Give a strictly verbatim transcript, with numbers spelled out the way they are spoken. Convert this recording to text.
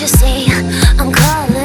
you say I'm calling?